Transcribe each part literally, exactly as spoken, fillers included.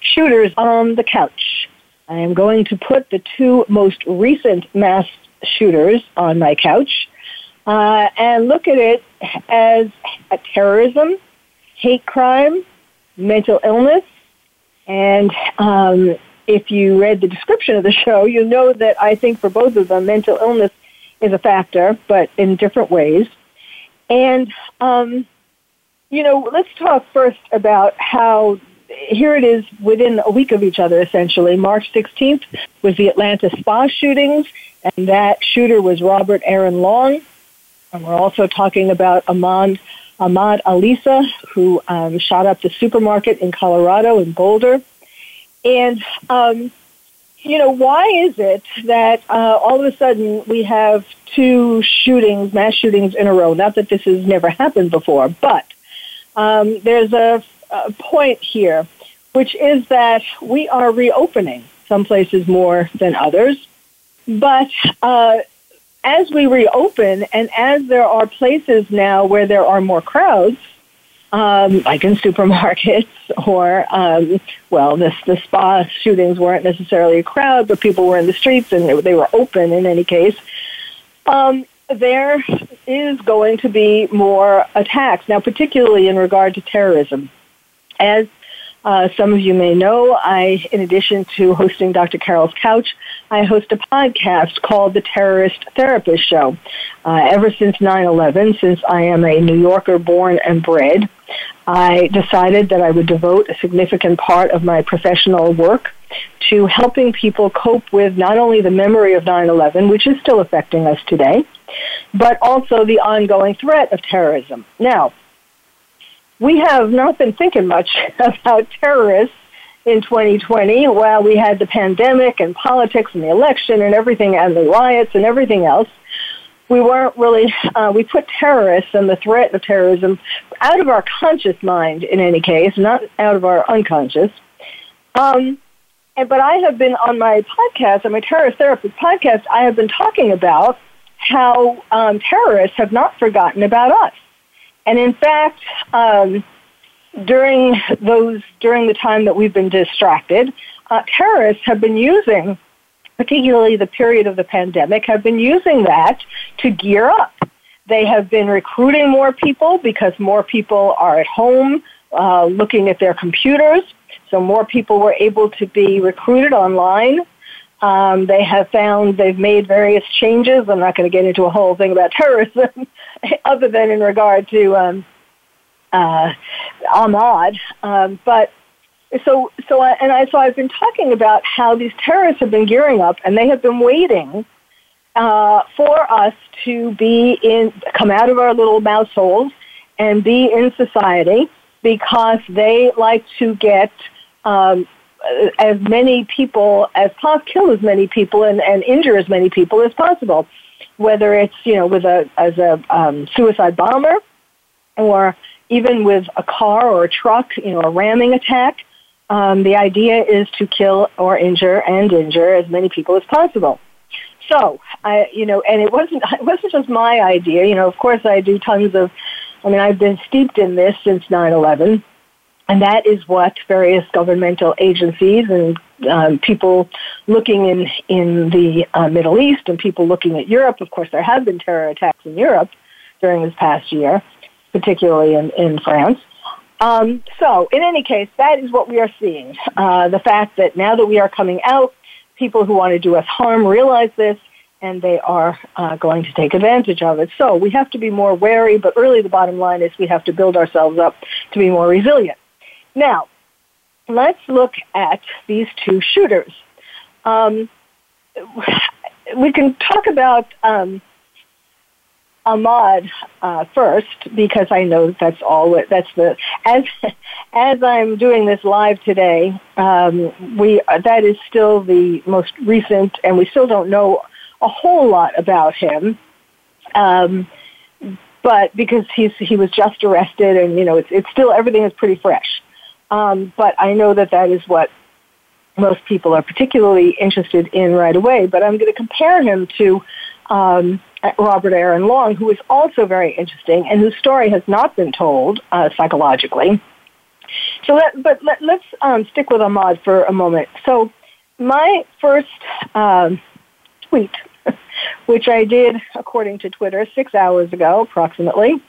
shooters on the couch. I am going to put the two most recent mass shooters on my couch uh, and look at it as a terrorism, hate crime, mental illness, and um, if you read the description of the show, you know that I think for both of them, mental illness is a factor, but in different ways. And, um, you know, let's talk first about how, here it is within a week of each other, essentially. March sixteenth was the Atlanta spa shootings, and that shooter was Robert Aaron Long. And we're also talking about Ahmad, Ahmad Alissa, who um, shot up the supermarket in Colorado in Boulder. And, um, you know, why is it that uh, all of a sudden we have two shootings, mass shootings in a row? Not that this has never happened before, but um, there's a, a point here, which is that we are reopening some places more than others. But uh, as we reopen and as there are places now where there are more crowds, Um, like in supermarkets or, um, well, this, the spa shootings weren't necessarily a crowd, but people were in the streets and they, they were open in any case. Um, there is going to be more attacks, now particularly in regard to terrorism. As uh, some of you may know, I, in addition to hosting Doctor Carol's Couch, I host a podcast called The Terrorist Therapist Show. Uh, ever since nine eleven, since I am a New Yorker born and bred, I decided that I would devote a significant part of my professional work to helping people cope with not only the memory of nine eleven, which is still affecting us today, but also the ongoing threat of terrorism. Now, we have not been thinking much about terrorists in twenty twenty while we had the pandemic and politics and the election and everything and the riots and everything else. We weren't really, uh, we put terrorists and the threat of terrorism out of our conscious mind in any case, not out of our unconscious. Um, and, but I have been on my podcast, on my Terrorist Therapist podcast, I have been talking about how um, terrorists have not forgotten about us. And in fact, um, during those, during the time that we've been distracted, uh, terrorists have been using, particularly the period of the pandemic, have been using that to gear up. They have been recruiting more people because more people are at home uh, looking at their computers, so more people were able to be recruited online. Um, they have found they've made various changes. I'm not going to get into a whole thing about terrorism other than in regard to um, uh, Ahmad, um, but So, so, I, and I, so I've been talking about how these terrorists have been gearing up, and they have been waiting uh, for us to be in, come out of our little mouse holes and be in society, because they like to get um, as many people as possible, kill as many people, and, and injure as many people as possible. Whether it's you know with a as a um, suicide bomber, or even with a car or a truck, you know, a ramming attack. Um, the idea is to kill or injure and injure as many people as possible. So, I, you know, and it wasn't it wasn't just my idea. You know, of course, I do tons of. I mean, I've been steeped in this since nine eleven, and that is what various governmental agencies and um, people looking in in the uh, Middle East and people looking at Europe. Of course, there have been terror attacks in Europe during this past year, particularly in in France. Um, so, in any case, that is what we are seeing. Uh, the fact that now that we are coming out, people who want to do us harm realize this, and they are uh, going to take advantage of it. So, we have to be more wary, but really the bottom line is we have to build ourselves up to be more resilient. Now, let's look at these two shooters. Um, we can talk about um, Ahmad uh, first, because I know that's all. That's the as as I'm doing this live today. Um, we that is still the most recent, and we still don't know a whole lot about him. Um, but because he's he was just arrested, and you know, it's it's still everything is pretty fresh. Um, but I know that that is what most people are particularly interested in right away. But I'm going to compare him to. Um, Robert Aaron Long, who is also very interesting and whose story has not been told uh, psychologically. So, let, but let, let's um, stick with Ahmad for a moment. So, my first um, tweet, which I did according to Twitter six hours ago, approximately,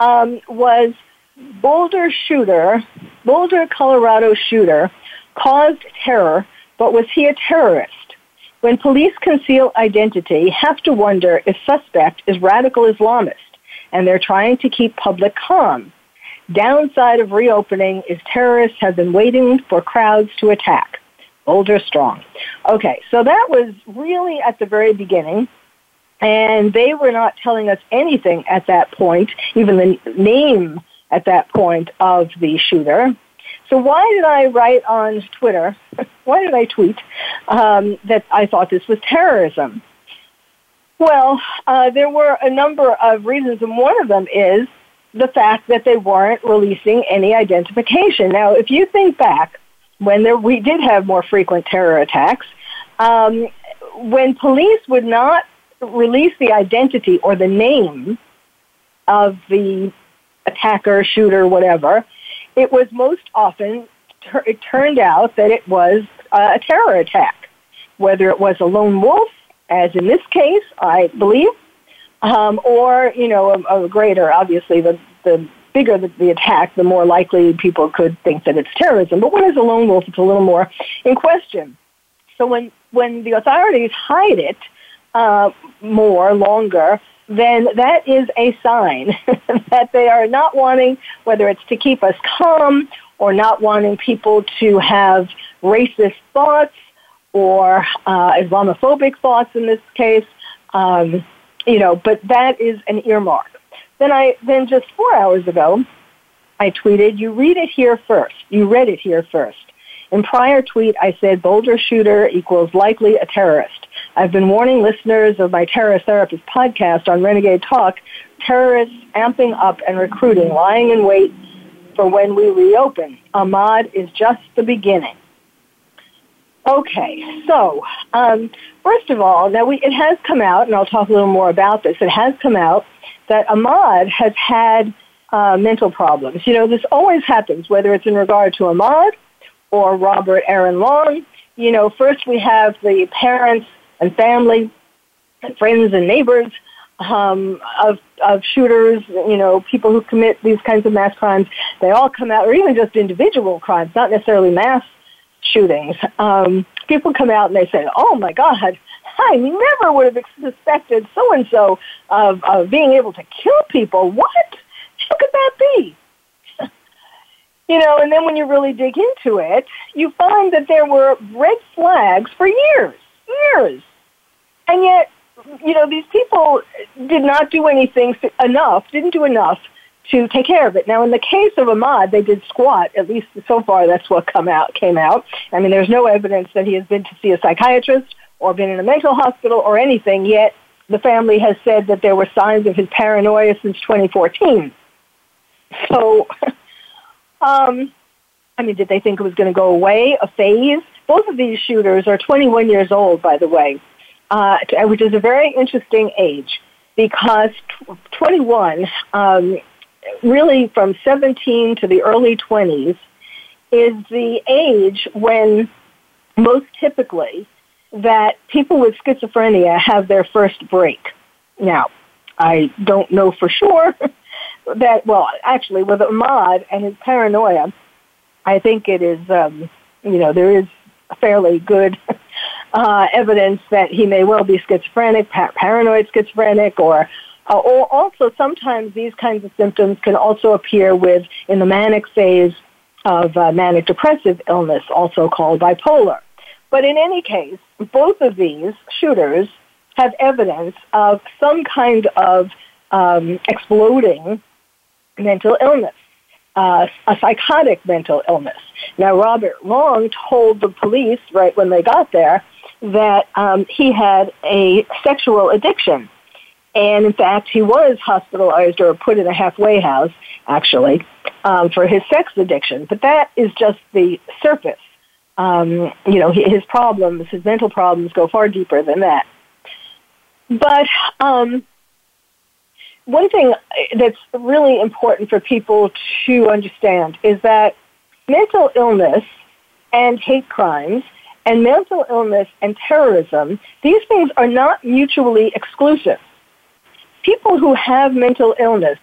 um, was Boulder shooter, Boulder, Colorado shooter caused terror, but was he a terrorist? When police conceal identity, have to wonder if suspect is radical Islamist, and they're trying to keep public calm. Downside of reopening is terrorists have been waiting for crowds to attack. Boulder strong. Okay, so that was really at the very beginning, and they were not telling us anything at that point, even the name at that point of the shooter. So why did I write on Twitter, why did I tweet um, that I thought this was terrorism? Well, uh, there were a number of reasons, and one of them is the fact that they weren't releasing any identification. Now, if you think back, when there, we did have more frequent terror attacks, um, when police would not release the identity or the name of the attacker, shooter, whatever, it was most often, it turned out that it was a terror attack, whether it was a lone wolf, as in this case, I believe, um, or, you know, a, a greater, obviously, the, the bigger the, the attack, the more likely people could think that it's terrorism. But when it's a lone wolf, it's a little more in question. So when, when the authorities hide it uh, more, longer, then that is a sign that they are not wanting, whether it's to keep us calm or not wanting people to have racist thoughts or uh, Islamophobic thoughts in this case, um, you know, but that is an earmark. Then I, then just four hours ago, I tweeted, you read it here first. You read it here first. In prior tweet, I said Boulder shooter equals likely a terrorist. I've been warning listeners of my Terrorist Therapist podcast on Renegade Talk, terrorists amping up and recruiting, lying in wait for when we reopen. Ahmad is just the beginning. Okay, so um, first of all, now we, it has come out, and I'll talk a little more about this, it has come out that Ahmad has had uh, mental problems. You know, this always happens, whether it's in regard to Ahmad or Robert Aaron Long. You know, first we have the parents and family and friends and neighbors um, of of shooters, you know, people who commit these kinds of mass crimes. They all come out, or even just individual crimes, not necessarily mass shootings. Um, people come out and they say, oh, my God, I never would have suspected so-and-so of, of being able to kill people. What? How could that be? You know, and then when you really dig into it, you find that there were red flags for years, years. And yet, you know, these people did not do anything enough, didn't do enough to take care of it. Now, in the case of Ahmad, they did squat, at least so far that's what come out, came out. I mean, there's no evidence that he has been to see a psychiatrist or been in a mental hospital or anything, yet the family has said that there were signs of his paranoia since twenty fourteen. So... Um, I mean, did they think it was going to go away, a phase? Both of these shooters are twenty-one years old, by the way, uh, which is a very interesting age because twenty-one, um, really from seventeen to the early twenties, is the age when most typically that people with schizophrenia have their first break. Now, I don't know for sure. That, well, actually, with Ahmad and his paranoia, I think it is, um, you know, there is fairly good uh, evidence that he may well be schizophrenic, par- paranoid schizophrenic, or, uh, or also sometimes these kinds of symptoms can also appear with, in the manic phase of uh, manic depressive illness, also called bipolar. But in any case, both of these shooters have evidence of some kind of um, exploding mental illness, uh, a psychotic mental illness. Now, Robert Long told the police right when they got there that um, he had a sexual addiction. And, in fact, he was hospitalized or put in a halfway house, actually, um, for his sex addiction. But that is just the surface. Um, you know, his problems, his mental problems go far deeper than that. But um, one thing that's really important for people to understand is that mental illness and hate crimes and mental illness and terrorism, these things are not mutually exclusive. People who have mental illness,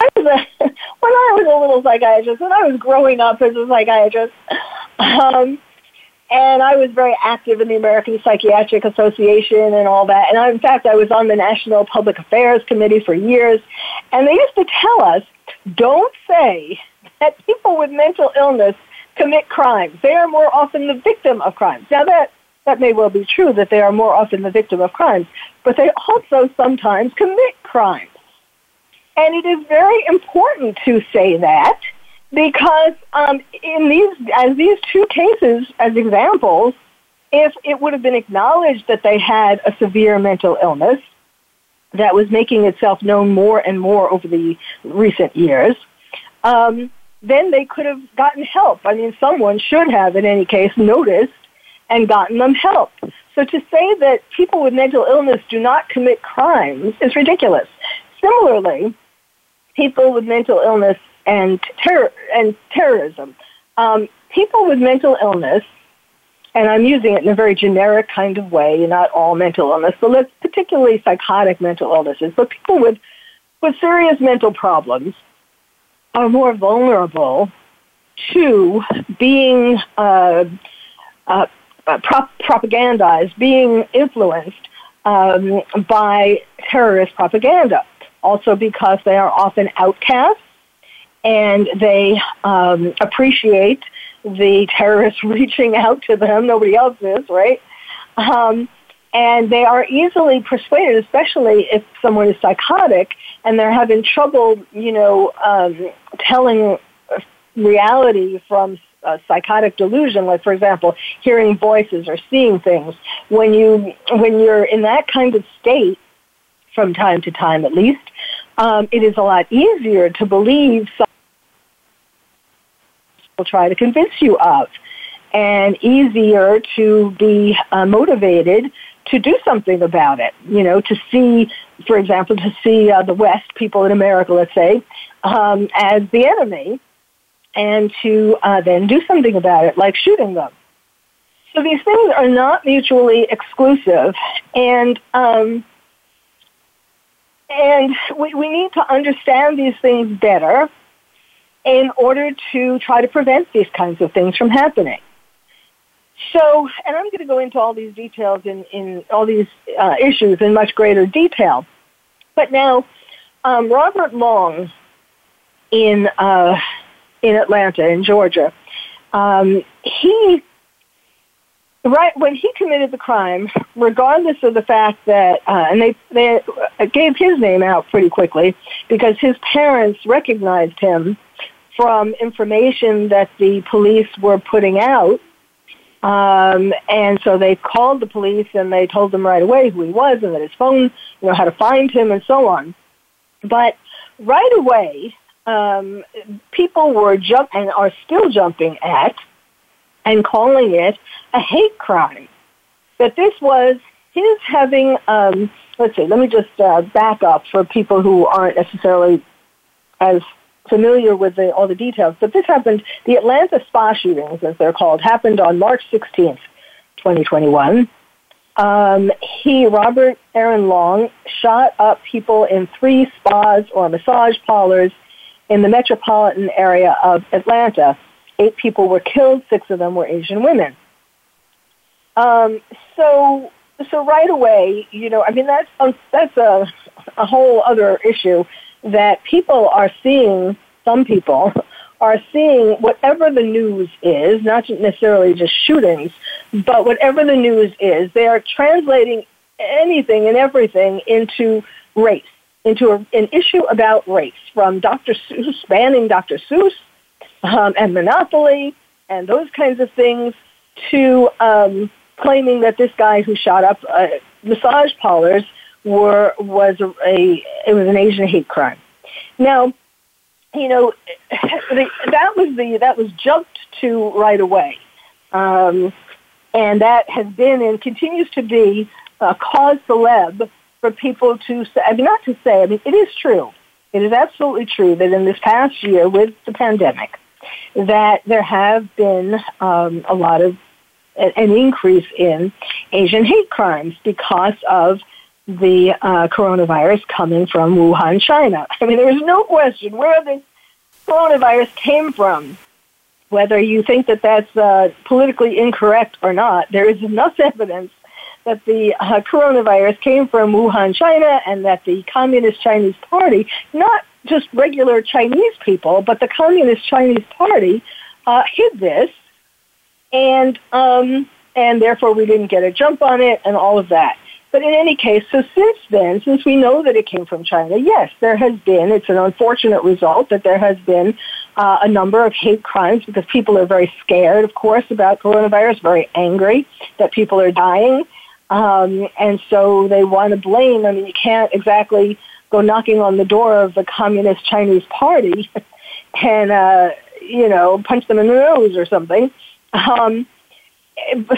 I was a, when I was a little psychiatrist, when I was growing up as a psychiatrist, um, and I was very active in the American Psychiatric Association and all that, and I, in fact, I was on the National Public Affairs Committee for years, and they used to tell us, don't say that people with mental illness commit crimes. They are more often the victim of crimes. Now, that That may well be true, that they are more often the victim of crimes, but they also sometimes commit crimes. And it is very important to say that because um, in these, as these two cases, as examples, if it would have been acknowledged that they had a severe mental illness that was making itself known more and more over the recent years, um, then they could have gotten help. I mean, someone should have, in any case, noticed and gotten them help. So to say that people with mental illness do not commit crimes is ridiculous. Similarly, people with mental illness and terror and terrorism, um, people with mental illness, and I'm using it in a very generic kind of way, not all mental illness, but let's particularly psychotic mental illnesses, but people with, with serious mental problems are more vulnerable to being uh, uh, Uh, prop- propagandized, being influenced um, by terrorist propaganda, also because they are often outcasts and they um, appreciate the terrorists reaching out to them. Nobody else is, right? Um, and they are easily persuaded, especially if someone is psychotic and they're having trouble, you know, um, telling reality from a psychotic delusion, like, for example, hearing voices or seeing things. When you, when you're in that kind of state, from time to time at least, um, it is a lot easier to believe someone will try to convince you of, and easier to be uh, motivated to do something about it. You know, to see, for example, to see uh, the West, people in America, let's say, um, as the enemy, and to uh, then do something about it, like shooting them. So these things are not mutually exclusive, and um, and we, we need to understand these things better in order to try to prevent these kinds of things from happening. So, and I'm going to go into all these details in, in all these uh, issues in much greater detail. But now, um, Robert Long in... Uh, in Atlanta, in Georgia. Um, he, right when he committed the crime, regardless of the fact that, uh, and they, they gave his name out pretty quickly because his parents recognized him from information that the police were putting out. Um, and so they called the police and they told them right away who he was and that his phone, you know, how to find him and so on. But right away, Um, people were jump and are still jumping at and calling it a hate crime. That this was his having, um, let's see, let me just uh, back up for people who aren't necessarily as familiar with the, all the details. But this happened, the Atlanta spa shootings, as they're called, happened on March sixteenth, twenty twenty-one. Um, he, Robert Aaron Long, shot up people in three spas or massage parlors in the metropolitan area of Atlanta. Eight people were killed. Six of them were Asian women. Um, so, so right away, you know, I mean, that's um, that's a a whole other issue that people are seeing. Some people are seeing whatever the news is, not necessarily just shootings, but whatever the news is, they are translating anything and everything into race, into a, an issue about race, from Doctor Seuss, banning Doctor Seuss um, and Monopoly and those kinds of things, to um, claiming that this guy who shot up uh, massage parlors were was a, a it was an Asian hate crime. Now, you know, the, that was the that was jumped to right away, um, and that has been and continues to be a cause célèbre for people to say. I mean, not to say. I mean, it is true. It is absolutely true that in this past year, with the pandemic, that there have been um, a lot of an increase in Asian hate crimes because of the uh, coronavirus coming from Wuhan, China. I mean, there is no question where the coronavirus came from. Whether you think that that's uh, politically incorrect or not, there is enough evidence that the uh, coronavirus came from Wuhan, China, and that the Communist Chinese Party, not just regular Chinese people, but the Communist Chinese Party uh, hid this, and um, and therefore we didn't get a jump on it and all of that. But in any case, so since then, since we know that it came from China, yes, there has been, it's an unfortunate result that there has been uh, a number of hate crimes because people are very scared, of course, about coronavirus, very angry that people are dying. Um, and so they want to blame. I mean, you can't exactly go knocking on the door of the Communist Chinese Party and, uh, you know, punch them in the nose or something. Um,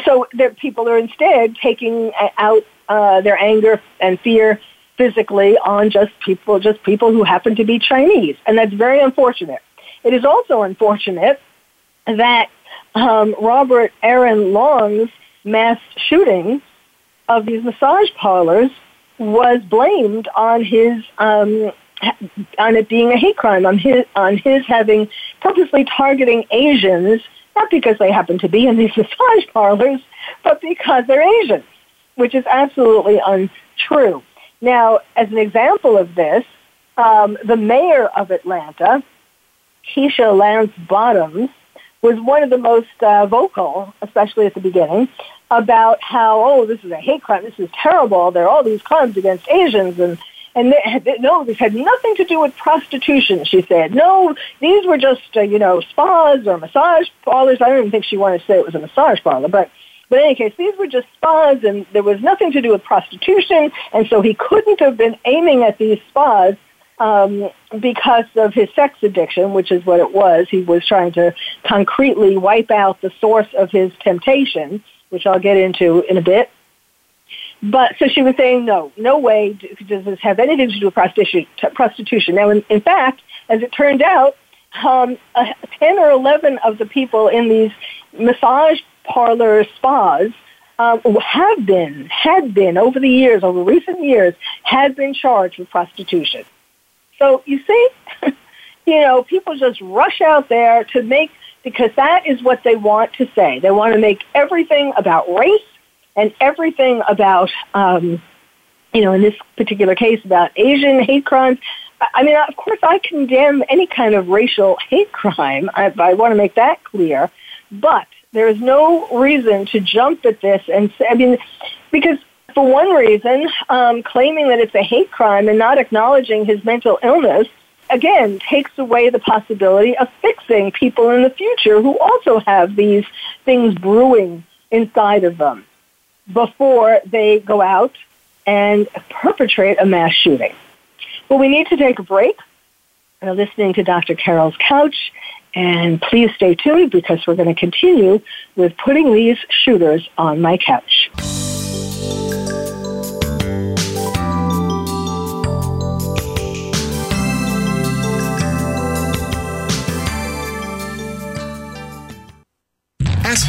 so that people are instead taking out Uh, their anger and fear physically on just people, just people who happen to be Chinese. And that's very unfortunate. It is also unfortunate that um, Robert Aaron Long's mass shooting of these massage parlors was blamed on his um, on it being a hate crime, on his on his having purposely targeting Asians, not because they happen to be in these massage parlors, but because they're Asians, which is absolutely untrue. Now, as an example of this, um, the mayor of Atlanta, Keisha Lance Bottoms, was one of the most uh, vocal, especially at the beginning, about how, oh, this is a hate crime, this is terrible, there are all these crimes against Asians, and, and they had, no, this had nothing to do with prostitution, she said. No, these were just, uh, you know, spas or massage parlors. I don't even think she wanted to say it was a massage parlor, but... But in any case, these were just spas, and there was nothing to do with prostitution, and so he couldn't have been aiming at these spas um, because of his sex addiction, which is what it was. He was trying to concretely wipe out the source of his temptation, which I'll get into in a bit. But so she was saying, no, no way does this have anything to do with prostitution. Now, in, in fact, as it turned out, um, uh, ten or eleven of the people in these massage parlor spas um, have been, had been over the years, over recent years, had been charged with prostitution. So you see, you know, people just rush out there to make, because that is what they want to say. They want to make everything about race and everything about, um, you know, in this particular case, about Asian hate crimes. I mean, of course, I condemn any kind of racial hate crime. I, I want to make that clear. But there is no reason to jump at this and say, I mean, because for one reason, um, claiming that it's a hate crime and not acknowledging his mental illness, again, takes away the possibility of fixing people in the future who also have these things brewing inside of them before they go out and perpetrate a mass shooting. Well, we need to take a break. We're listening to Doctor Carol's Couch. And please stay tuned because we're going to continue with putting these shooters on my couch. Ask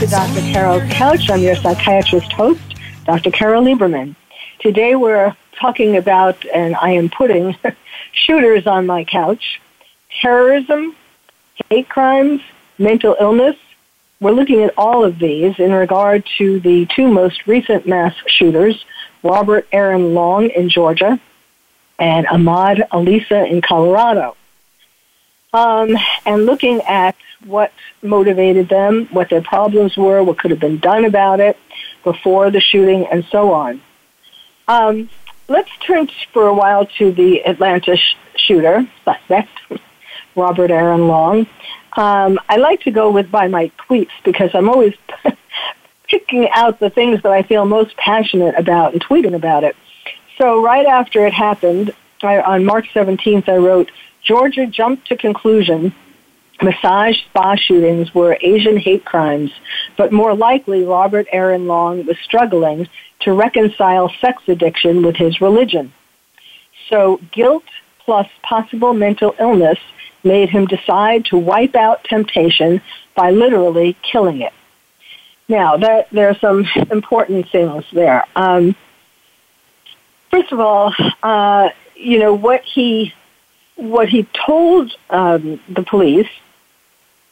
to Doctor Carol's Couch. I'm your psychiatrist host, Doctor Carol Lieberman. Today we're talking about, and I am putting shooters on my couch, terrorism, hate crimes, mental illness. We're looking at all of these in regard to the two most recent mass shooters, Robert Aaron Long in Georgia and Ahmad Alissa in Colorado. Um, and looking at what motivated them, what their problems were, what could have been done about it before the shooting, and so on. Um, let's turn for a while to the Atlanta sh- shooter, suspect, Robert Aaron Long. Um, I like to go with by my tweets because I'm always picking out the things that I feel most passionate about and tweeting about it. So right after it happened, I, on March seventeenth, I wrote, Georgia jumped to conclusion massage spa shootings were Asian hate crimes, but more likely Robert Aaron Long was struggling to reconcile sex addiction with his religion. So guilt plus possible mental illness made him decide to wipe out temptation by literally killing it. Now, there, there are some important things there. Um, first of all, uh, you know, what he... What he told um, the police,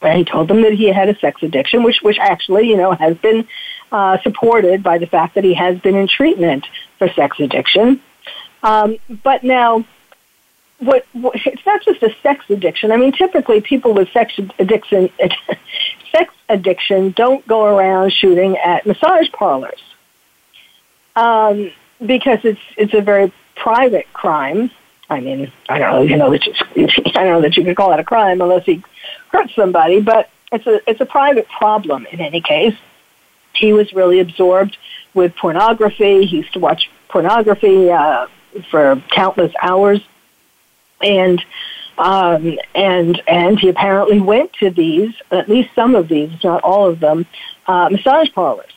and he told them that he had a sex addiction, which, which actually, you know, has been uh, supported by the fact that he has been in treatment for sex addiction. Um, but now, what, what it's not just a sex addiction. I mean, typically people with sex addiction, sex addiction, don't go around shooting at massage parlors um, because it's it's a very private crime. I mean, I don't know, you know, that you, I don't know that you could call it a crime unless he hurt somebody, but it's a it's a private problem in any case. He was really absorbed with pornography. He used to watch pornography uh, for countless hours, and um, and and he apparently went to these, at least some of these, not all of them, uh, massage parlors.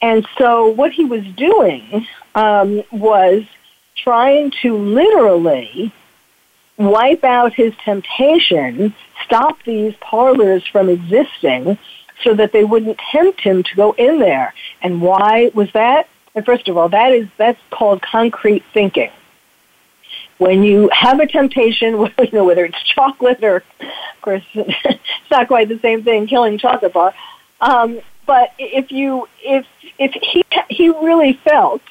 And so what he was doing um, was trying to literally wipe out his temptation, stop these parlors from existing so that they wouldn't tempt him to go in there. And why was that? And first of all, that is, that's called concrete thinking. When you have a temptation, you know, whether it's chocolate or, of course, it's not quite the same thing, killing chocolate bar. Um, but if you, if, if he, he really felt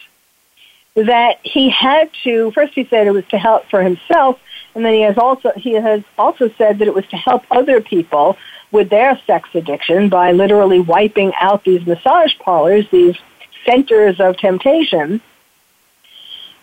that he had to, first he said it was to help for himself, and then he has also he has also said that it was to help other people with their sex addiction by literally wiping out these massage parlors, these centers of temptation.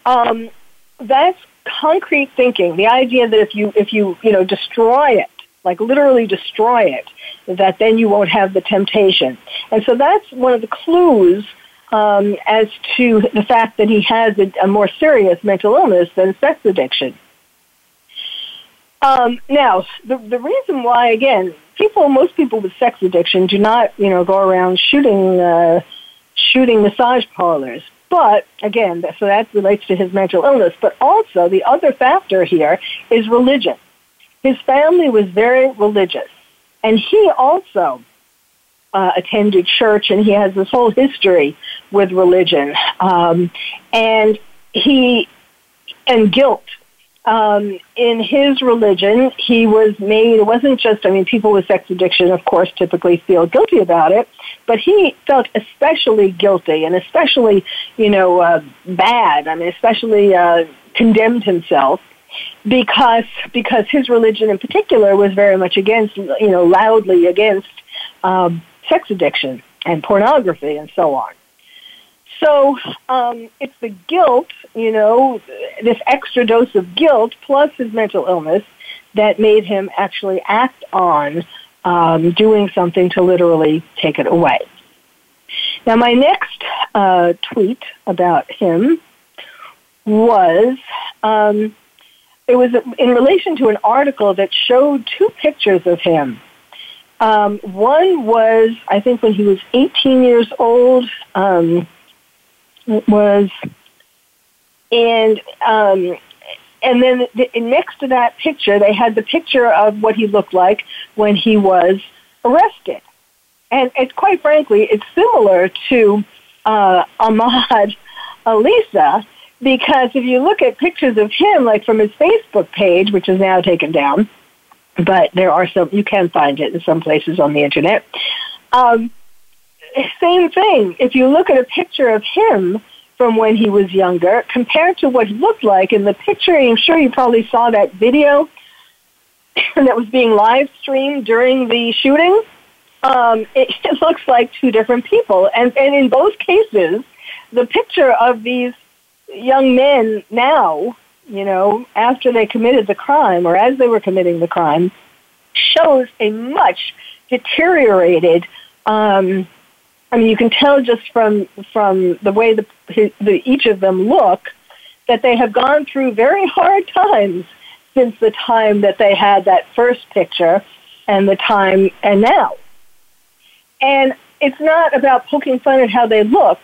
Um, that's concrete thinking. The idea that if you if you you know destroy it, like literally destroy it, that then you won't have the temptation. And so that's one of the clues um, as to the fact that he has a, a more serious mental illness than sex addiction. Um, now, the, the reason why, again, people, most people with sex addiction do not, you know, go around shooting, uh, shooting massage parlors. But, again, so that relates to his mental illness. But also, the other factor here is religion. His family was very religious. And he also uh, attended church, and he has this whole history with religion. Um, and he, and guilt. Um, in his religion, he was made, it wasn't just, I mean, people with sex addiction, of course, typically feel guilty about it, but he felt especially guilty and especially, you know, uh, bad, I mean, especially uh, condemned himself because, because his religion in particular was very much against, you know, loudly against um, sex addiction and pornography and so on. So um, it's the guilt, you know, this extra dose of guilt plus his mental illness that made him actually act on um, doing something to literally take it away. Now, my next uh, tweet about him was, um, it was in relation to an article that showed two pictures of him. Um, one was, I think, when he was eighteen years old, um, It was, and um, and then the, next to that picture, they had the picture of what he looked like when he was arrested. And it, quite frankly, it's similar to uh, Ahmad Alissa, because if you look at pictures of him, like from his Facebook page, which is now taken down, but there are some, you can find it in some places on the internet, um, same thing. If you look at a picture of him from when he was younger, compared to what he looked like in the picture, I'm sure you probably saw that video that was being live streamed during the shooting. Um, it, it looks like two different people. And, and in both cases, the picture of these young men now, you know, after they committed the crime or as they were committing the crime, shows a much deteriorated um I mean, you can tell just from from the way the, the each of them look that they have gone through very hard times since the time that they had that first picture and the time and now. And it's not about poking fun at how they look,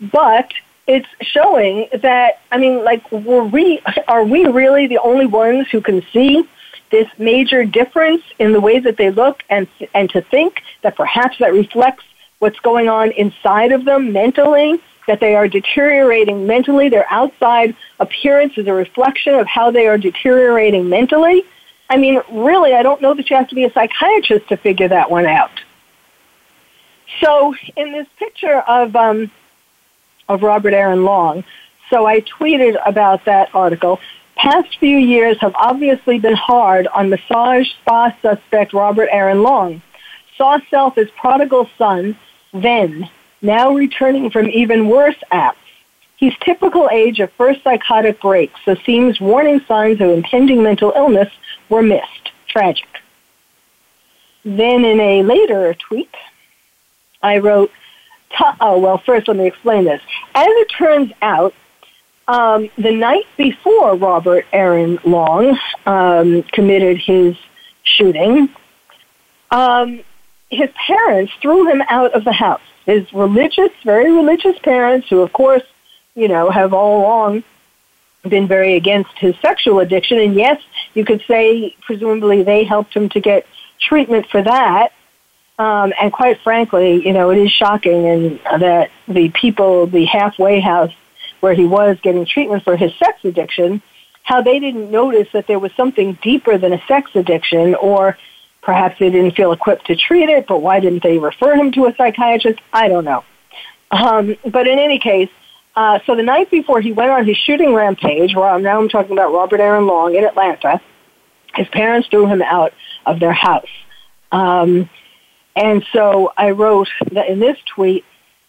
but it's showing that, I mean, like, were we, are we really the only ones who can see this major difference in the way that they look and and to think that perhaps that reflects what's going on inside of them mentally, that they are deteriorating mentally. Their outside appearance is a reflection of how they are deteriorating mentally. I mean, really, I don't know that you have to be a psychiatrist to figure that one out. So in this picture of um, of Robert Aaron Long, so I tweeted about that article, past few years have obviously been hard on massage spa suspect Robert Aaron Long. Saw self as prodigal son, then, now returning from even worse apps. He's typical age of first psychotic break, so seems warning signs of impending mental illness were missed. Tragic. Then in a later tweet, I wrote, oh, well, first let me explain this. As it turns out, um, the night before Robert Aaron Long um, committed his shooting, um, his parents threw him out of the house. His religious, very religious parents, who, of course, you know, have all along been very against his sexual addiction. And yes, you could say, presumably, they helped him to get treatment for that. Um, and quite frankly, you know, it is shocking and that the people, the halfway house where he was getting treatment for his sex addiction, how they didn't notice that there was something deeper than a sex addiction, or perhaps they didn't feel equipped to treat it, but why didn't they refer him to a psychiatrist? I don't know. Um, but in any case, uh, so the night before he went on his shooting rampage, well, now I'm talking about Robert Aaron Long in Atlanta, his parents threw him out of their house. Um, and so I wrote that in this tweet,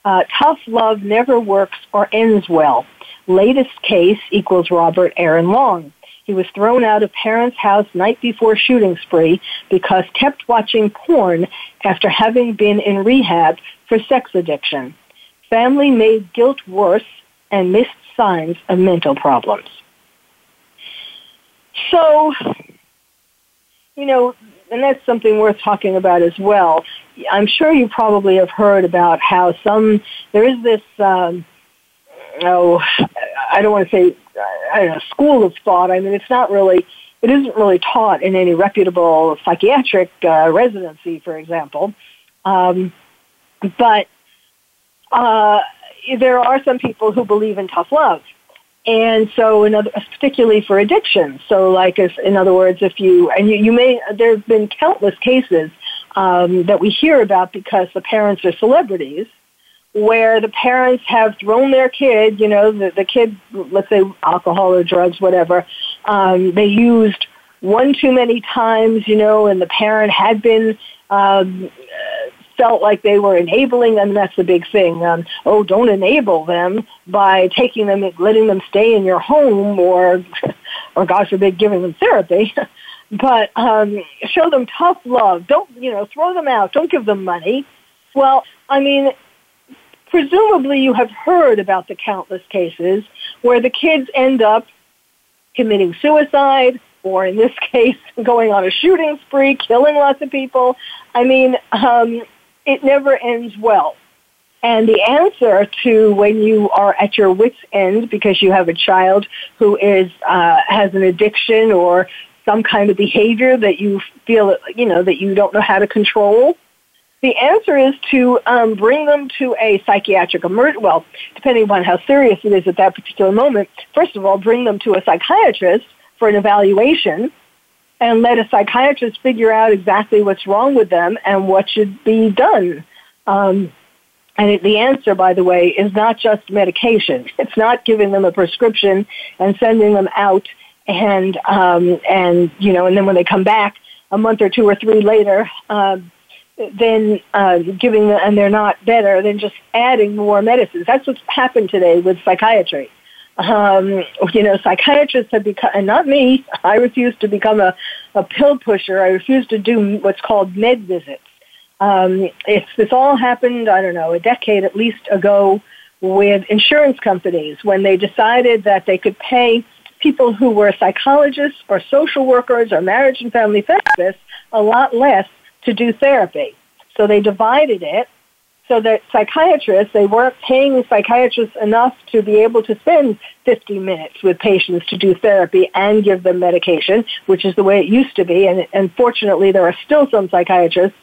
uh, tough love never works or ends well. Latest case equals Robert Aaron Long. He was thrown out of parents' house night before shooting spree because kept watching porn after having been in rehab for sex addiction. Family made guilt worse and missed signs of mental problems. So, you know, and that's something worth talking about as well. I'm sure you probably have heard about how some, there is this, um, oh, I don't want to say, I don't know, school of thought. I mean, it's not really, it isn't really taught in any reputable psychiatric uh, residency, for example. Um, but uh, there are some people who believe in tough love. And so, in other, particularly for addiction. So, like, if, in other words, if you, and you, you may, there have been countless cases um, that we hear about because the parents are celebrities, where the parents have thrown their kid, you know, the, the kid, let's say alcohol or drugs, whatever, um, they used one too many times, you know, and the parent had been, um, felt like they were enabling them. That's the big thing. Um, oh, don't enable them by taking them, letting them stay in your home or, or God forbid, giving them therapy. But um, show them tough love. Don't, you know, throw them out. Don't give them money. Well, I mean, presumably you have heard about the countless cases where the kids end up committing suicide or, in this case, going on a shooting spree, killing lots of people. I mean, um, it never ends well. And the answer to when you are at your wit's end because you have a child who is uh, has an addiction or some kind of behavior that you feel, you know, that you don't know how to control, the answer is to um, bring them to a psychiatric emergency. Well, depending upon how serious it is at that particular moment, first of all, bring them to a psychiatrist for an evaluation and let a psychiatrist figure out exactly what's wrong with them and what should be done. Um, and it, the answer, by the way, is not just medication. It's not giving them a prescription and sending them out and, um, and you know, and then when they come back a month or two or three later, um, then uh, giving them, and they're not better, then just adding more medicines. That's what's happened today with psychiatry. Um, you know, psychiatrists have become, and not me, I refuse to become a, a pill pusher. I refuse to do what's called med visits. Um, if this all happened, I don't know, a decade at least ago with insurance companies when they decided that they could pay people who were psychologists or social workers or marriage and family therapists a lot less to do therapy. So they divided it so that psychiatrists, they weren't paying psychiatrists enough to be able to spend fifty minutes with patients to do therapy and give them medication, which is the way it used to be. And, and fortunately, there are still some psychiatrists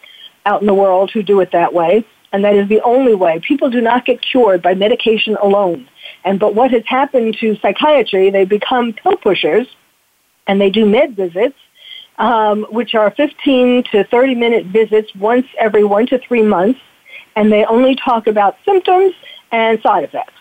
out in the world who do it that way. And that is the only way. People do not get cured by medication alone. And but what has happened to psychiatry, they become pill pushers and they do med visits, Um, which are fifteen to thirty minute visits once every one to three months, and they only talk about symptoms and side effects.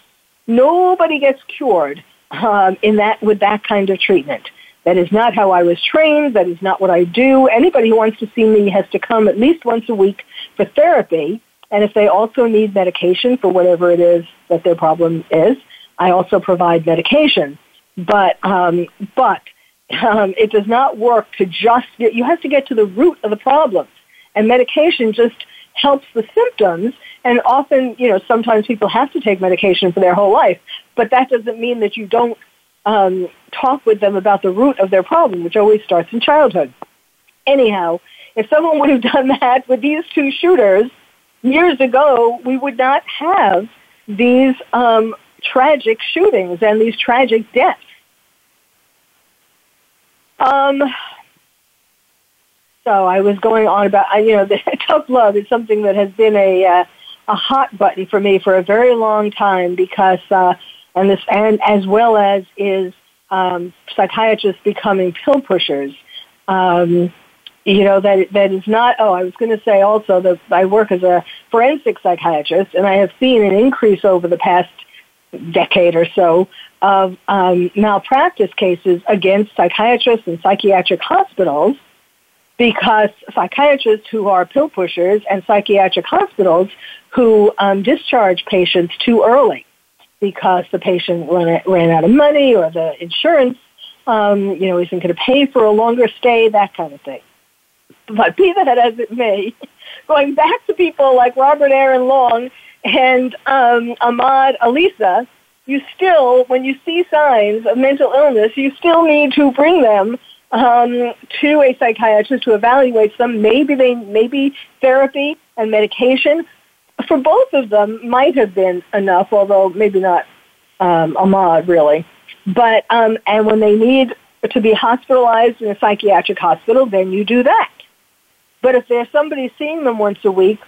Nobody gets cured um, in that with that kind of treatment. That is not how I was trained. That is not what I do. Anybody who wants to see me has to come at least once a week for therapy, and if they also need medication for whatever it is that their problem is, I also provide medication. But um, but. Um, it does not work to just get, you have to get to the root of the problems. And medication just helps the symptoms. And often, you know, sometimes people have to take medication for their whole life. But that doesn't mean that you don't um, talk with them about the root of their problem, which always starts in childhood. Anyhow, if someone would have done that with these two shooters years ago, we would not have these um, tragic shootings and these tragic deaths. Um, so I was going on about, you know, the tough love is something that has been a, uh, a hot button for me for a very long time because, uh, and this, and as well as is, um, psychiatrists becoming pill pushers. Um, you know, that, that is not, oh, I was going to say also that I work as a forensic psychiatrist and I have seen an increase over the past decade or so of um, malpractice cases against psychiatrists and psychiatric hospitals because psychiatrists who are pill pushers and psychiatric hospitals who um, discharge patients too early because the patient ran, ran out of money or the insurance, um, you know, isn't going to pay for a longer stay, that kind of thing. But be that as it may, going back to people like Robert Aaron Long and um, Ahmad Alissa, you still, when you see signs of mental illness, you still need to bring them um, to a psychiatrist to evaluate them. Maybe they, maybe therapy and medication for both of them might have been enough, although maybe not um, Ahmad really. But um, and when they need to be hospitalized in a psychiatric hospital, then you do that. But if there's somebody seeing them once a week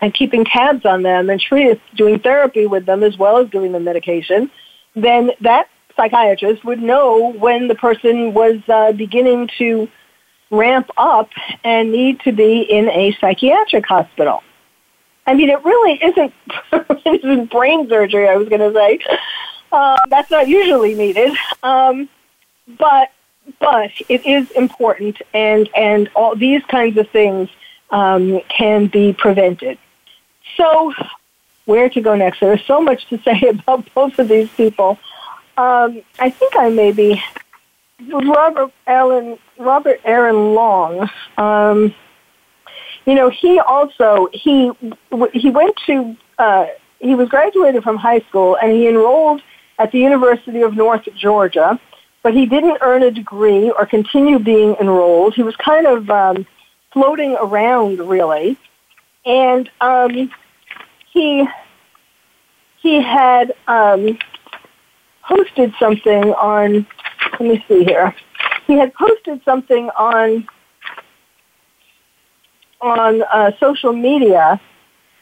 and keeping tabs on them and treating, doing therapy with them as well as giving them medication, then that psychiatrist would know when the person was uh, beginning to ramp up and need to be in a psychiatric hospital. I mean, it really isn't, it isn't brain surgery, I was going to say. Uh, that's not usually needed. Um, but but it is important, and, and all these kinds of things um, can be prevented. So where to go next? There's so much to say about both of these people. Um, I think I may be Robert Aaron, Robert Aaron Long. Um, you know, he also, he he went to, uh, he was graduated from high school, and he enrolled at the University of North Georgia, but he didn't earn a degree or continue being enrolled. He was kind of um, floating around, really. And um, he he had um, posted something on, let me see here. He had posted something on, on uh, social media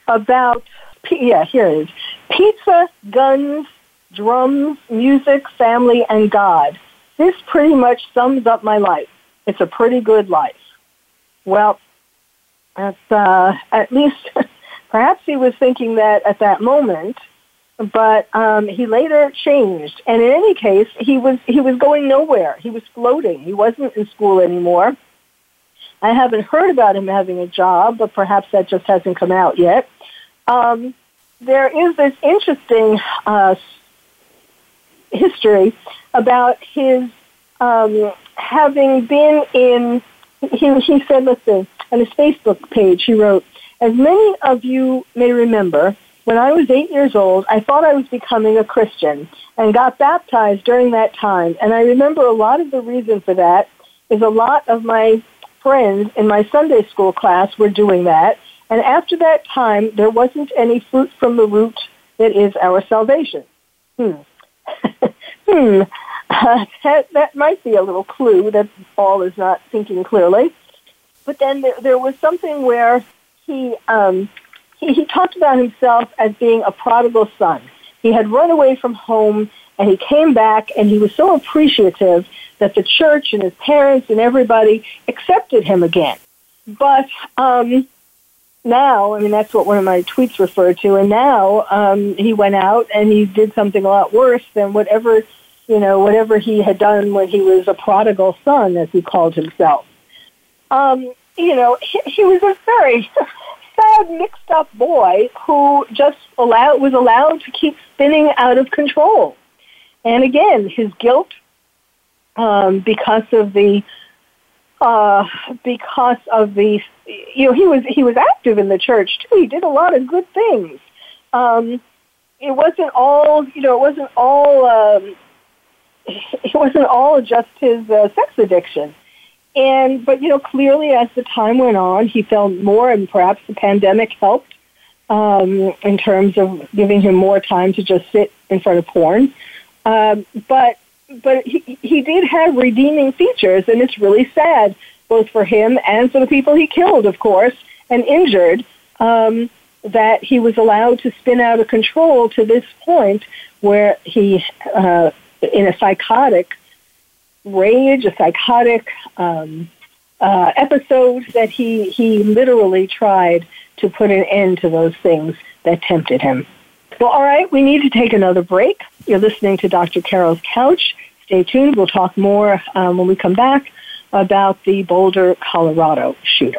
about, yeah, here it is, pizza, guns, drums, music, family, and God. This pretty much sums up my life. It's a pretty good life. Well, that's, uh, at least perhaps he was thinking that at that moment, but um, he later changed. And in any case, he was he was going nowhere. He was floating. He wasn't in school anymore. I haven't heard about him having a job, but perhaps that just hasn't come out yet. Um, there is this interesting uh, history about his um, having been in, he, he said, let's see, on his Facebook page, he wrote, "As many of you may remember, when I was eight years old, I thought I was becoming a Christian and got baptized during that time. And I remember a lot of the reason for that is a lot of my friends in my Sunday school class were doing that. And after that time, there wasn't any fruit from the root that is our salvation." Hmm. hmm, uh, that, that might be a little clue that Paul is not thinking clearly. But then there, there was something where he, um, he he talked about himself as being a prodigal son. He had run away from home, and he came back, and he was so appreciative that the church and his parents and everybody accepted him again. But um, now, I mean, that's what one of my tweets referred to, and now um, he went out and he did something a lot worse than whatever, you know, whatever he had done when he was a prodigal son, as he called himself. Um, you know, he, he was a very sad, mixed-up boy who just allowed was allowed to keep spinning out of control. And again, his guilt um, because of the Uh, because of the, you know, he was he was active in the church too. He did a lot of good things. Um, it wasn't all, you know, it wasn't all, um, it wasn't all just his uh, sex addiction. And but you know, clearly as the time went on, he felt more, and perhaps the pandemic helped um, in terms of giving him more time to just sit in front of porn. Um, but. But he, he did have redeeming features, and it's really sad, both for him and for the people he killed, of course, and injured, um, that he was allowed to spin out of control to this point where he, uh, in a psychotic rage, a psychotic um, uh, episode, that he, he literally tried to put an end to those things that tempted him. Well, all right, we need to take another break. You're listening to Doctor Carol's Couch. Stay tuned. We'll talk more um, when we come back about the Boulder, Colorado shooter.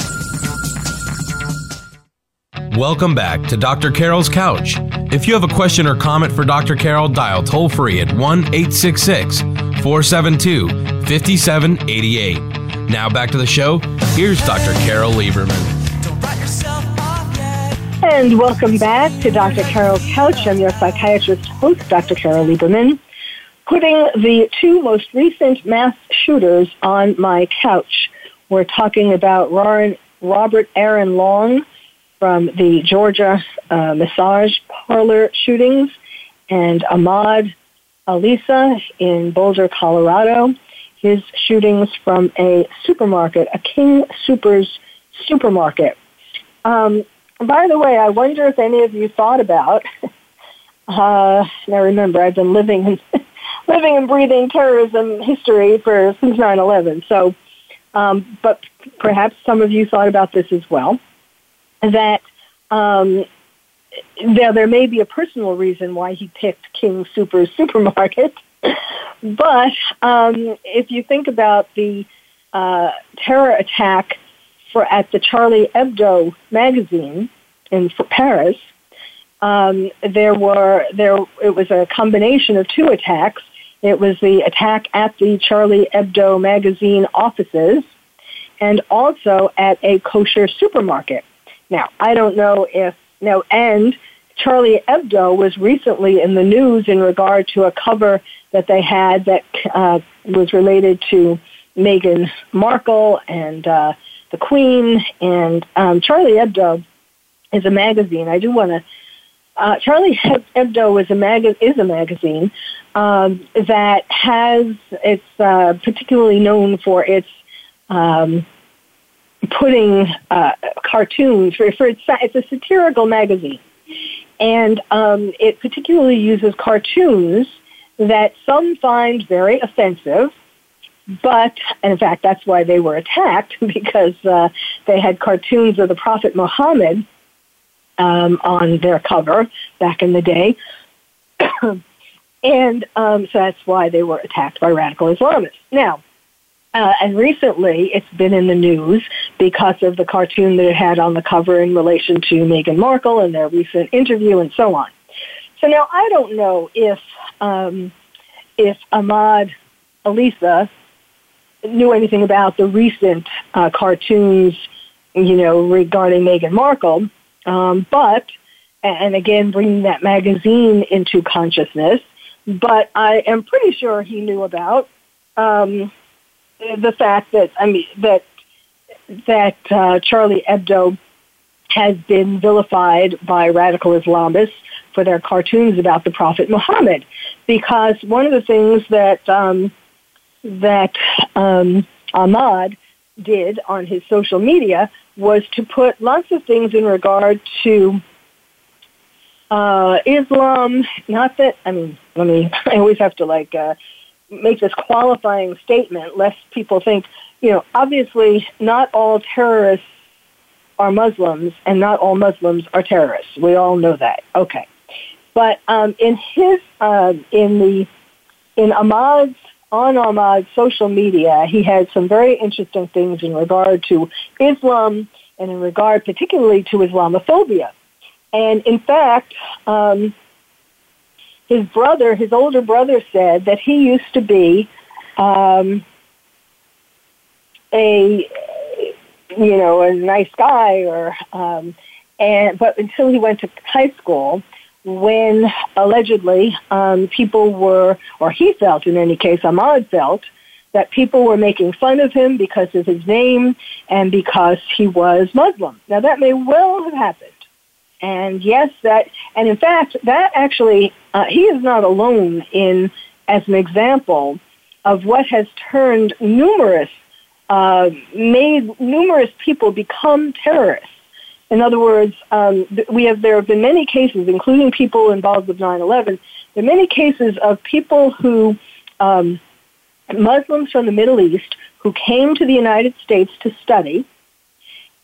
Welcome back to Doctor Carol's Couch. If you have a question or comment for Doctor Carol, dial toll-free at one eight six six, four seven two, five seven eight eight. Now back to the show. Here's Doctor Carol Lieberman. And welcome back to Doctor Carol's Couch. I'm your psychiatrist host, Doctor Carol Lieberman, putting the two most recent mass shooters on my couch. We're talking about Robert Aaron Long from the Georgia uh, massage parlor shootings, and Ahmad Alissa in Boulder, Colorado, his shootings from a supermarket, a King Soopers supermarket. Um, by the way, I wonder if any of you thought about, uh, now remember, I've been living living and breathing terrorism history for since nine eleven, so, um, but perhaps some of you thought about this as well, that um, there, there may be a personal reason why he picked King Soopers Supermarket, but um, if you think about the uh, terror attack for at the Charlie Hebdo magazine in for Paris, um, there were there it was a combination of two attacks. It was the attack at the Charlie Hebdo magazine offices, and also at a kosher supermarket. Now, I don't know if, no, and Charlie Hebdo was recently in the news in regard to a cover that they had that uh, was related to Meghan Markle and uh, the Queen, and um, Charlie Hebdo is a magazine. I do want to, uh, Charlie Hebdo is a, mag- is a magazine um, that has, it's uh, particularly known for its, um putting uh, cartoons for, for it's, it's a satirical magazine, and um, it particularly uses cartoons that some find very offensive. But and in fact, that's why they were attacked, because uh, they had cartoons of the Prophet Muhammad um, on their cover back in the day, and um, so that's why they were attacked by radical Islamists. Now. Uh, and recently, it's been in the news because of the cartoon that it had on the cover in relation to Meghan Markle and their recent interview and so on. So now I don't know if um, if Ahmad Alissa knew anything about the recent uh, cartoons, you know, regarding Meghan Markle. Um, but and again, bringing that magazine into consciousness. But I am pretty sure he knew about. Um, the fact that, I mean, that, that uh, Charlie Hebdo has been vilified by radical Islamists for their cartoons about the Prophet Muhammad, because one of the things that um, that um, Ahmad did on his social media was to put lots of things in regard to uh, Islam. Not that, I mean, let me, I always have to like uh, make this qualifying statement, lest people think, you know, obviously not all terrorists are Muslims, and not all Muslims are terrorists. We all know that. Okay, but um, in his uh, in the in Ahmad's on Ahmad's social media, he had some very interesting things in regard to Islam and in regard particularly to Islamophobia. And in fact, um, his brother, his older brother, said that he used to be um, a you know, a nice guy, or um, and but until he went to high school, when allegedly um, people were, or he felt in any case, Ahmad felt that people were making fun of him because of his name and because he was Muslim. Now that may well have happened, and yes, that, and in fact, that actually uh, he is not alone in as an example of what has turned numerous. Uh, made numerous people become terrorists. In other words, um, we have there have been many cases, including people involved with nine eleven, there are many cases of people who, um, Muslims from the Middle East, who came to the United States to study,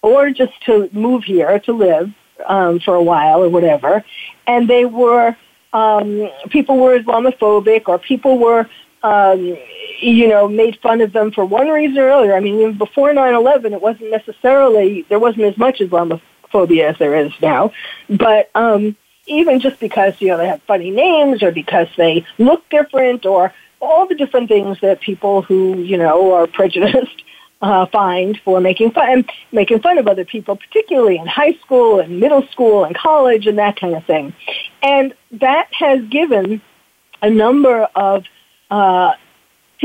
or just to move here to live um, for a while or whatever, and they were, um, people were Islamophobic, or people were Um, you know, made fun of them for one reason or another. I mean, even before nine eleven, it wasn't necessarily, there wasn't as much Islamophobia as there is now. But um, even just because, you know, they have funny names, or because they look different, or all the different things that people who, you know, are prejudiced uh, find for making fun, making fun of other people, particularly in high school and middle school and college and that kind of thing. And that has given a number of Uh,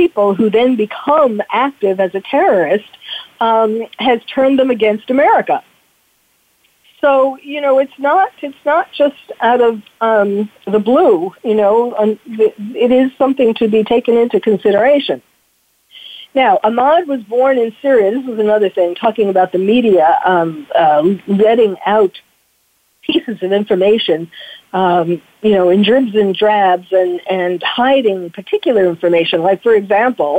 people who then become active as a terrorist um, has turned them against America. So, you know, it's not it's not just out of um, the blue. You know, um, it is something to be taken into consideration. Now, Ahmad was born in Syria. This was another thing, talking about the media um, uh, letting out pieces of information, um, you know, in dribs and drabs, and, and hiding particular information. Like, for example,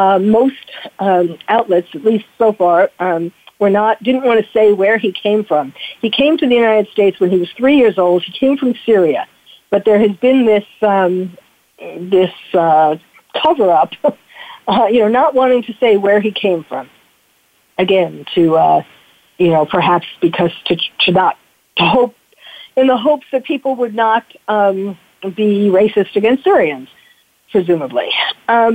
uh, most um, outlets, at least so far, um, were not didn't want to say where he came from. He came to the United States when he was three years old. He came from Syria, but there has been this um, this uh, cover up, uh, you know, not wanting to say where he came from. Again, to uh, you know, perhaps because to to not. To hope, in the hopes that people would not um, be racist against Syrians, presumably. Um,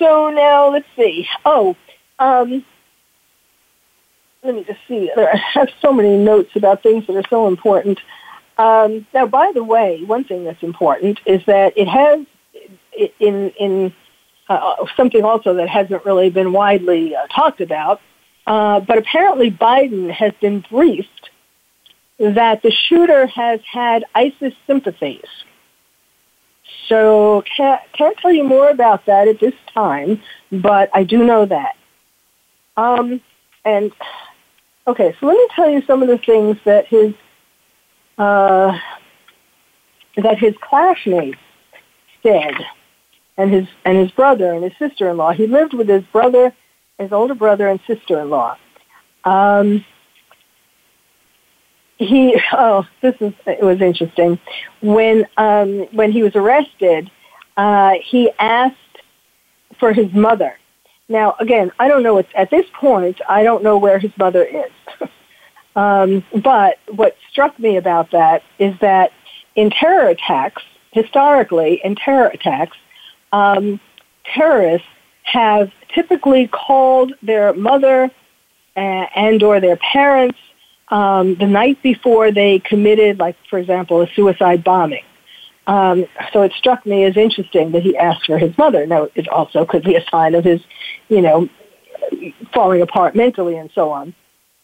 so now, let's see. Oh, um, let me just see. I have so many notes about things that are so important. Um, now, by the way, one thing that's important is that it has, in in uh, something also that hasn't really been widely uh, talked about, Uh, but apparently Biden has been briefed that the shooter has had ISIS sympathies. So can't, can't tell you more about that at this time, but I do know that. Um, and, okay, so let me tell you some of the things that his, uh, that his classmates said, and his, and his brother and his sister-in-law. He lived with his brother, his older brother and sister-in-law. Um, he, oh, this is, it was interesting. When, um, when he was arrested, uh, he asked for his mother. Now, again, I don't know, it's, at this point, I don't know where his mother is. um, but what struck me about that is that in terror attacks, historically, in terror attacks, um, terrorists have typically called their mother and or their parents um, the night before they committed, like, for example, a suicide bombing. Um, so it struck me as interesting that he asked for his mother. Now, it also could be a sign of his, you know, falling apart mentally and so on.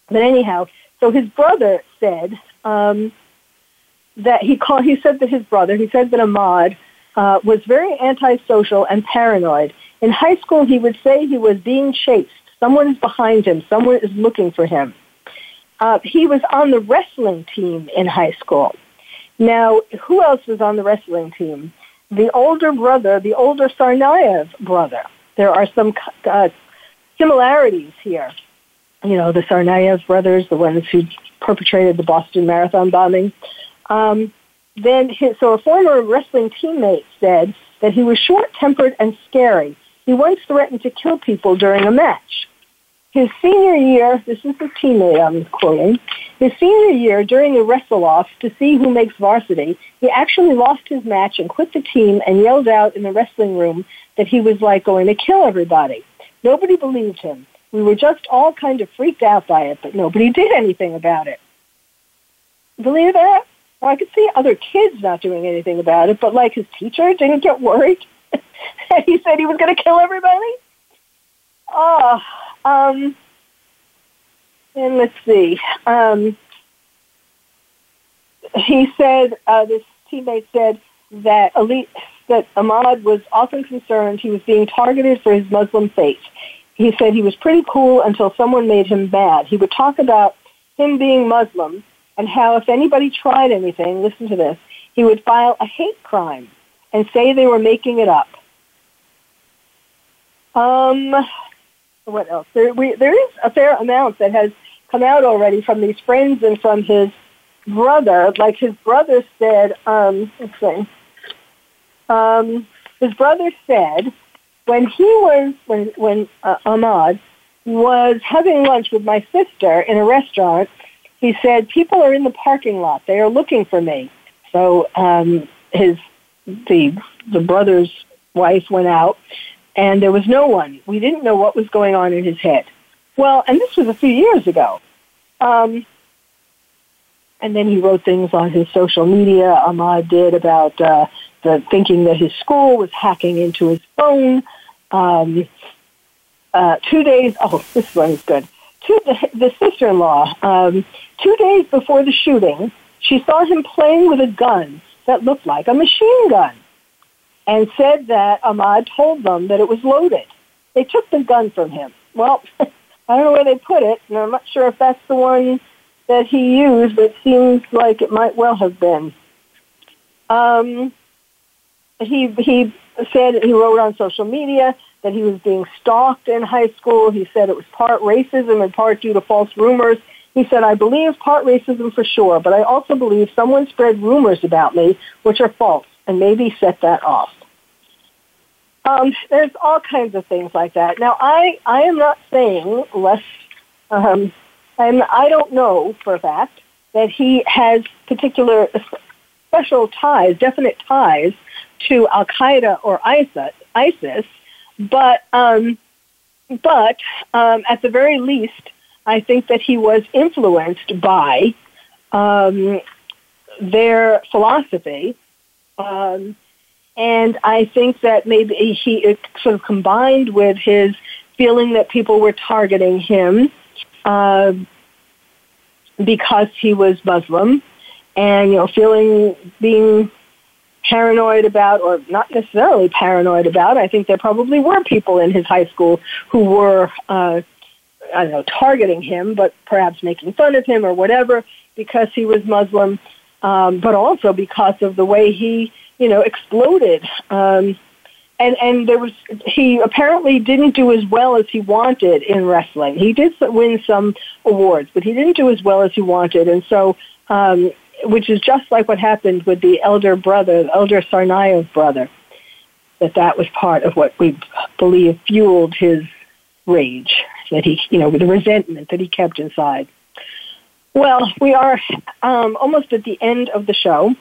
But anyhow, so his brother said um, that he called, he said that his brother, he said that Ahmad uh, was very antisocial and paranoid. In high school, he would say he was being chased. Someone is behind him. Someone is looking for him. Uh, he was on the wrestling team in high school. Now, who else was on the wrestling team? The older brother, the older Tsarnaev brother. There are some uh, similarities here. You know, the Tsarnaev brothers, the ones who perpetrated the Boston Marathon bombing. Um, then, his, so a former wrestling teammate said that he was short-tempered and scary. He once threatened to kill people during a match. His senior year, this is the teammate I'm quoting, his senior year during a wrestle-off to see who makes varsity, he actually lost his match and quit the team and yelled out in the wrestling room that he was like going to kill everybody. Nobody believed him. We were just all kind of freaked out by it, but nobody did anything about it. Believe that? Well, I could see other kids not doing anything about it, but like his teacher didn't get worried that he said he was going to kill everybody? Oh, um, and let's see. Um, he said, uh, this teammate said that Ali, that Ahmad was often concerned he was being targeted for his Muslim faith. He said he was pretty cool until someone made him mad. He would talk about him being Muslim and how if anybody tried anything, listen to this, he would file a hate crime and say they were making it up. Um, what else? There, we, there is a fair amount that has come out already from these friends and from his brother. Like his brother said, um, let's see. Um, his brother said when he was, when, when uh, Ahmad was having lunch with my sister in a restaurant, he said, people are in the parking lot. They are looking for me. So um, his the the brother's wife went out, and there was no one. We didn't know what was going on in his head. Well, and this was a few years ago. Um, and then he wrote things on his social media, Ahmad did, about uh, the thinking that his school was hacking into his phone. Um, uh, two days, oh, this one is good. Two, the, the sister-in-law, um, two days before the shooting, she saw him playing with a gun that looked like a machine gun and said that Ahmad told them that it was loaded. They took the gun from him. Well, I don't know where they put it, and I'm not sure if that's the one that he used, but it seems like it might well have been. Um, he, he said, he wrote on social media that he was being stalked in high school. He said it was part racism and part due to false rumors. He said, I believe part racism for sure, but I also believe someone spread rumors about me, which are false, and maybe set that off. Um, there's all kinds of things like that. Now, I, I am not saying, less, um, I'm, I don't know for a fact that he has particular special ties, definite ties to Al-Qaeda or ISIS, But um, but um, at the very least, I think that he was influenced by um, their philosophy. Um, and I think that maybe he it sort of combined with his feeling that people were targeting him uh, because he was Muslim and, you know, feeling being... paranoid about, or not necessarily paranoid about, I think there probably were people in his high school who were, uh, I don't know, targeting him, but perhaps making fun of him or whatever because he was Muslim, um, but also because of the way he, you know, exploded. Um, and, and there was, he apparently didn't do as well as he wanted in wrestling. He did win some awards, but he didn't do as well as he wanted. And so, um, which is just like what happened with the elder brother, the elder Tsarnaev brother, that that was part of what we believe fueled his rage, that he, you know, with the resentment that he kept inside. Well, we are um, almost at the end of the show.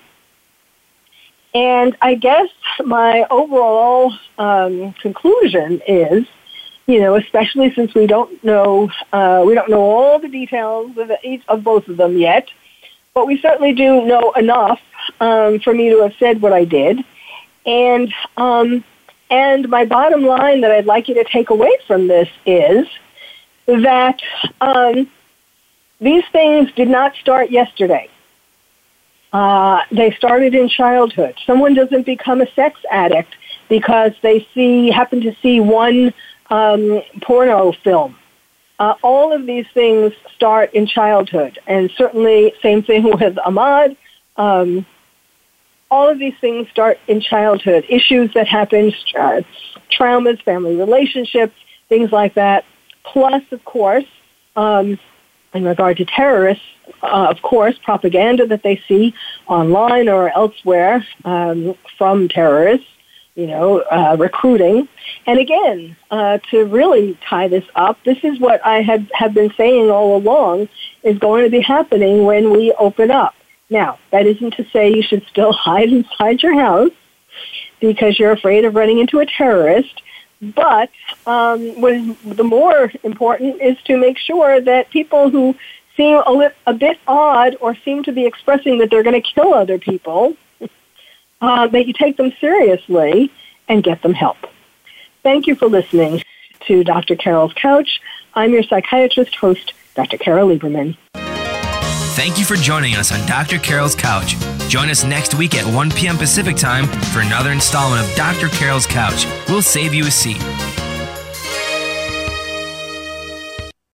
And I guess my overall um, conclusion is, you know, especially since we don't know, uh, we don't know all the details of, each, of both of them yet, but we certainly do know enough um, for me to have said what I did. And um, and my bottom line that I'd like you to take away from this is that um, these things did not start yesterday. Uh, they started in childhood. Someone doesn't become a sex addict because they see happen to see one um, porno film. Uh, all of these things start in childhood, and certainly same thing with Ahmad. Um, all of these things start in childhood. Issues that happen, uh, traumas, family relationships, things like that. Plus, of course, um, in regard to terrorists, uh, of course, propaganda that they see online or elsewhere um, from terrorists, you know, uh, recruiting. And again, uh, to really tie this up, this is what I had, have been saying all along is going to be happening when we open up. Now, that isn't to say you should still hide inside your house because you're afraid of running into a terrorist. But um, what is the more important is to make sure that people who seem a, li- a bit odd or seem to be expressing that they're going to kill other people, Uh, that you take them seriously and get them help. Thank you for listening to Doctor Carol's Couch. I'm your psychiatrist host, Doctor Carol Lieberman. Thank you for joining us on Doctor Carol's Couch. Join us next week at one p.m. Pacific Time for another installment of Doctor Carol's Couch. We'll save you a seat.